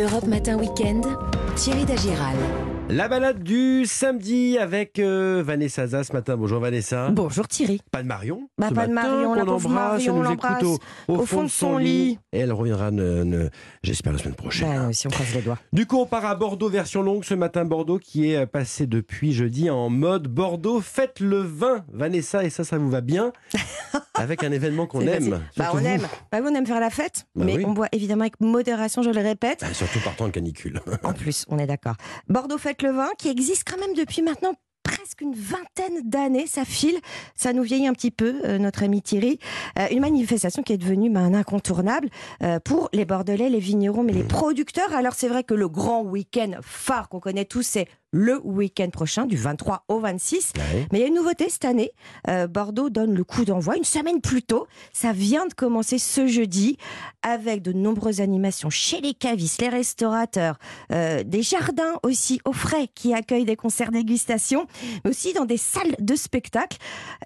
Europe Matin Weekend, Thierry Dagiral. La balade du samedi avec Vanessa Zas ce matin. Bonjour Vanessa. Bonjour Thierry. Pas de Marion. Pas de Marion, la pauvre Marion, on l'embrasse au fond de son lit. Et elle reviendra, j'espère, la semaine prochaine. Si on croise les doigts. Du coup, on part à Bordeaux, version longue ce matin. Bordeaux qui est passé depuis jeudi en mode Bordeaux Fête le Vin. Vanessa, et ça vous va bien avec un événement qu'on aime. On aime faire la fête, mais on boit évidemment avec modération, je le répète. Surtout partant de canicule. En plus, on est d'accord. Bordeaux Fête le Vin qui existe quand même depuis maintenant presque une vingtaine d'années, ça file, ça nous vieillit un petit peu, notre ami Thierry. Une manifestation qui est devenue un incontournable pour les Bordelais, les vignerons, mais les producteurs. Alors c'est vrai que le grand week-end phare qu'on connaît tous, c'est le week-end prochain, du 23 au 26. Ouais. Mais il y a une nouveauté cette année. Bordeaux donne le coup d'envoi une semaine plus tôt. Ça vient de commencer ce jeudi avec de nombreuses animations chez les cavistes, les restaurateurs, des jardins aussi au frais qui accueillent des concerts dégustation, mais aussi dans des salles de spectacle.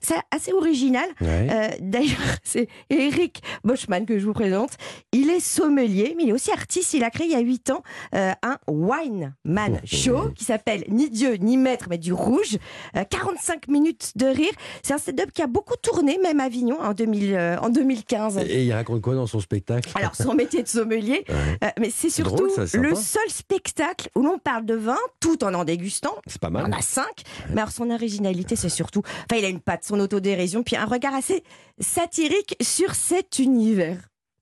C'est assez original. Ouais. D'ailleurs, c'est Eric Boschman que je vous présente. Il est sommelier, mais il est aussi artiste. Il a créé il y a 8 ans un Wine Man Show qui s'appelle Ni dieu, ni maître, mais du rouge. 45 minutes de rire. C'est un stand-up qui a beaucoup tourné, même à Avignon, en 2015. Et il raconte quoi dans son spectacle? Alors, son métier de sommelier. Ouais. Mais c'est surtout drôle, ça, le seul spectacle où l'on parle de vin, tout en dégustant. C'est pas mal. On a 5. Ouais. Mais alors, son originalité, c'est surtout... Enfin, il a une patte, son autodérision, puis un regard assez satirique sur cet univers.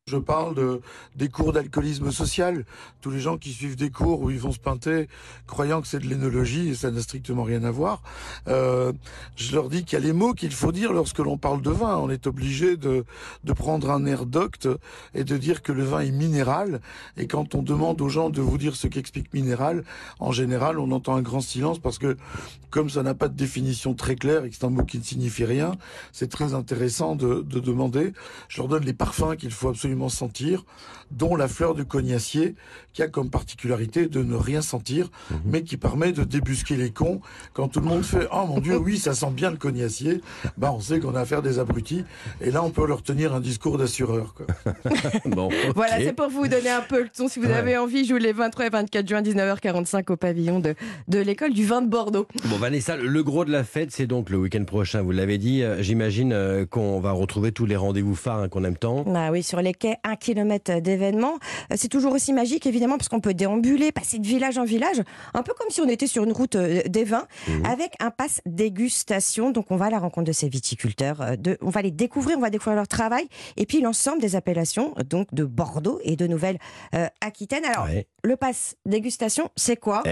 Je parle des cours d'alcoolisme social. Tous les gens qui suivent des cours où ils vont se pinter, croyant que c'est de l'énologie, et ça n'a strictement rien à voir. Je leur dis qu'il y a les mots qu'il faut dire lorsque l'on parle de vin. On est obligé de prendre un air docte et de dire que le vin est minéral. Et quand on demande aux gens de vous dire ce qu'explique minéral, en général, on entend un grand silence parce que, comme ça n'a pas de définition très claire et que c'est un mot qui ne signifie rien, c'est très intéressant de demander. Je leur donne les parfums qu'il faut absolument sentir, dont la fleur du cognacier, qui a comme particularité de ne rien sentir, mais qui permet de débusquer les cons. Quand tout le monde fait « Oh mon Dieu, oui, ça sent bien le cognacier », bah on sait qu'on a affaire des abrutis, et là on peut leur tenir un discours d'assureur. Bon, okay. Voilà, c'est pour vous donner un peu le ton. Si vous avez envie, je joue les 23 et 24 juin, 19h45 au pavillon de l'école du vin de Bordeaux. Bon Vanessa, le gros de la fête, c'est donc le week-end prochain, vous l'avez dit. J'imagine qu'on va retrouver tous les rendez-vous phares qu'on aime tant. Ah oui, sur les 1 kilomètre d'événements. C'est toujours aussi magique, évidemment, parce qu'on peut déambuler, passer de village en village, un peu comme si on était sur une route des vins, avec un pass dégustation. Donc, on va à la rencontre de ces viticulteurs, on va les découvrir, on va découvrir leur travail, et puis l'ensemble des appellations, donc de Bordeaux et de Nouvelle-Aquitaine. Alors, le pass dégustation, c'est quoi ?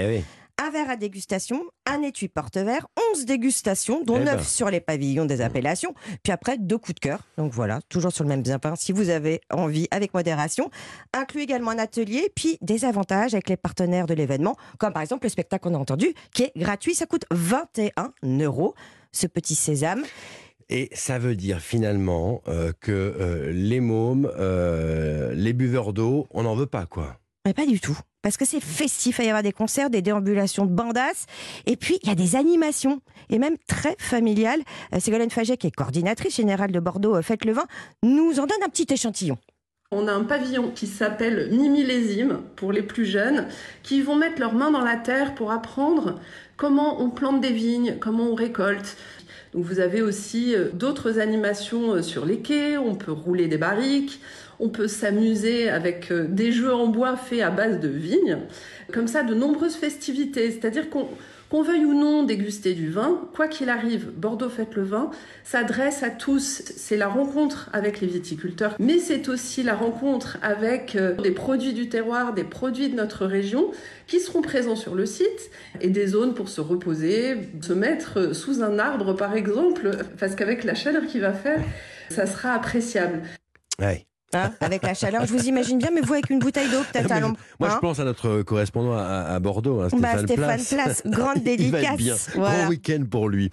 Un verre à dégustation, un étui porte-verre, 11 dégustations, dont 9 sur les pavillons des appellations, puis après 2 coups de cœur. Donc voilà, toujours sur le même pain, si vous avez envie, avec modération. Inclus également un atelier, puis des avantages avec les partenaires de l'événement, comme par exemple le spectacle qu'on a entendu, qui est gratuit, ça coûte 21 €, ce petit sésame. Et ça veut dire finalement que les mômes, les buveurs d'eau, on n'en veut pas, quoi. Mais pas du tout. Parce que c'est festif, il va y avoir des concerts, des déambulations de bandas, et puis il y a des animations, et même très familiales. Ségolène Faget, qui est coordinatrice générale de Bordeaux Fête le Vin, nous en donne un petit échantillon. On a un pavillon qui s'appelle Mimilésime, pour les plus jeunes, qui vont mettre leurs mains dans la terre pour apprendre comment on plante des vignes, comment on récolte. Donc vous avez aussi d'autres animations sur les quais, on peut rouler des barriques, on peut s'amuser avec des jeux en bois faits à base de vignes. Comme ça, de nombreuses festivités, c'est-à-dire qu'on veuille ou non déguster du vin, quoi qu'il arrive, Bordeaux Fête le Vin s'adresse à tous. C'est la rencontre avec les viticulteurs, mais c'est aussi la rencontre avec des produits du terroir, des produits de notre région qui seront présents sur le site, et des zones pour se reposer, se mettre sous un arbre par exemple, parce qu'avec la chaleur qu'il va faire, ça sera appréciable. Oui. Hein, avec la chaleur, je vous imagine bien, mais vous avec une bouteille d'eau peut-être à l'ombre. Moi je pense à notre correspondant à Bordeaux, hein, Stéphane Place, grande dédicace. Bon week-end pour lui.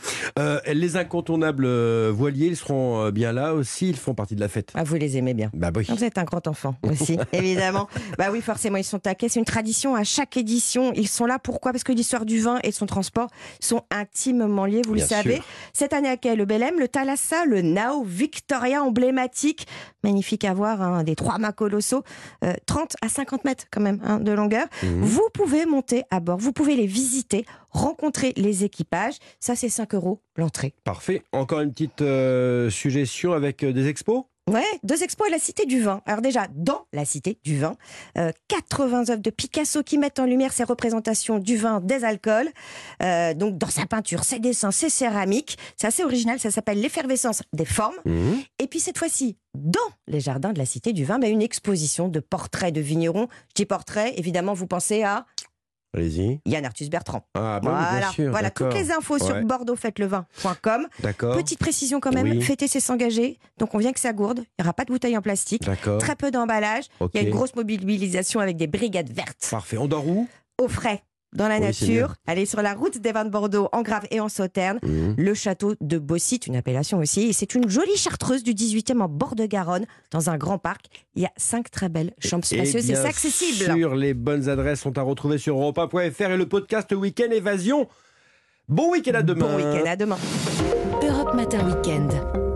Les incontournables voiliers, ils seront bien là aussi, ils font partie de la fête. Ah, vous les aimez bien. Bah oui. Vous êtes un grand enfant aussi, évidemment. Bah oui, forcément, ils sont taqués. C'est une tradition à chaque édition. Ils sont là, pourquoi ? Parce que l'histoire du vin et de son transport sont intimement liées, vous le savez. Cette année, à quai, le Belém, le Thalassa, le Nao Victoria emblématique, magnifique à voir. voir hein, des trois mâts colossaux, 30 à 50 mètres quand même hein, de longueur. Mmh. Vous pouvez monter à bord, vous pouvez les visiter, rencontrer les équipages. Ça, c'est 5 € l'entrée. Parfait. Encore une petite suggestion avec des expos ? Ouais, 2 expos à la Cité du Vin. Alors déjà, dans la Cité du Vin, 80 œuvres de Picasso qui mettent en lumière ses représentations du vin, des alcools. Donc dans sa peinture, ses dessins, ses céramiques. C'est assez original, ça s'appelle l'effervescence des formes. Mmh. Et puis cette fois-ci, dans les jardins de la Cité du Vin, bah, une exposition de portraits de vignerons. Je dis portraits, évidemment, vous pensez à... Allez-y. Yann Arthus Bertrand. Ah, bah voilà, oui, bien sûr, voilà toutes les infos sur bordeauxfaitelevin.com. Petite précision quand même, fêter c'est s'engager. Donc on vient que ça gourde, il n'y aura pas de bouteilles en plastique, très peu d'emballage. Il y a une grosse mobilisation avec des brigades vertes. Parfait, on dort où? Au frais, dans la nature. Allez sur la route des vins de Bordeaux, en Graves et en Sauternes. Mmh. Le château de Bossy, une appellation aussi. Et c'est une jolie chartreuse du 18e en bord de Garonne, dans un grand parc. Il y a 5 très belles chambres spacieuses et c'est accessible. Sur les bonnes adresses sont à retrouver sur europe1.fr et le podcast Weekend Évasion. Bon week-end à demain. Bon week-end à demain. Europe Matin Weekend.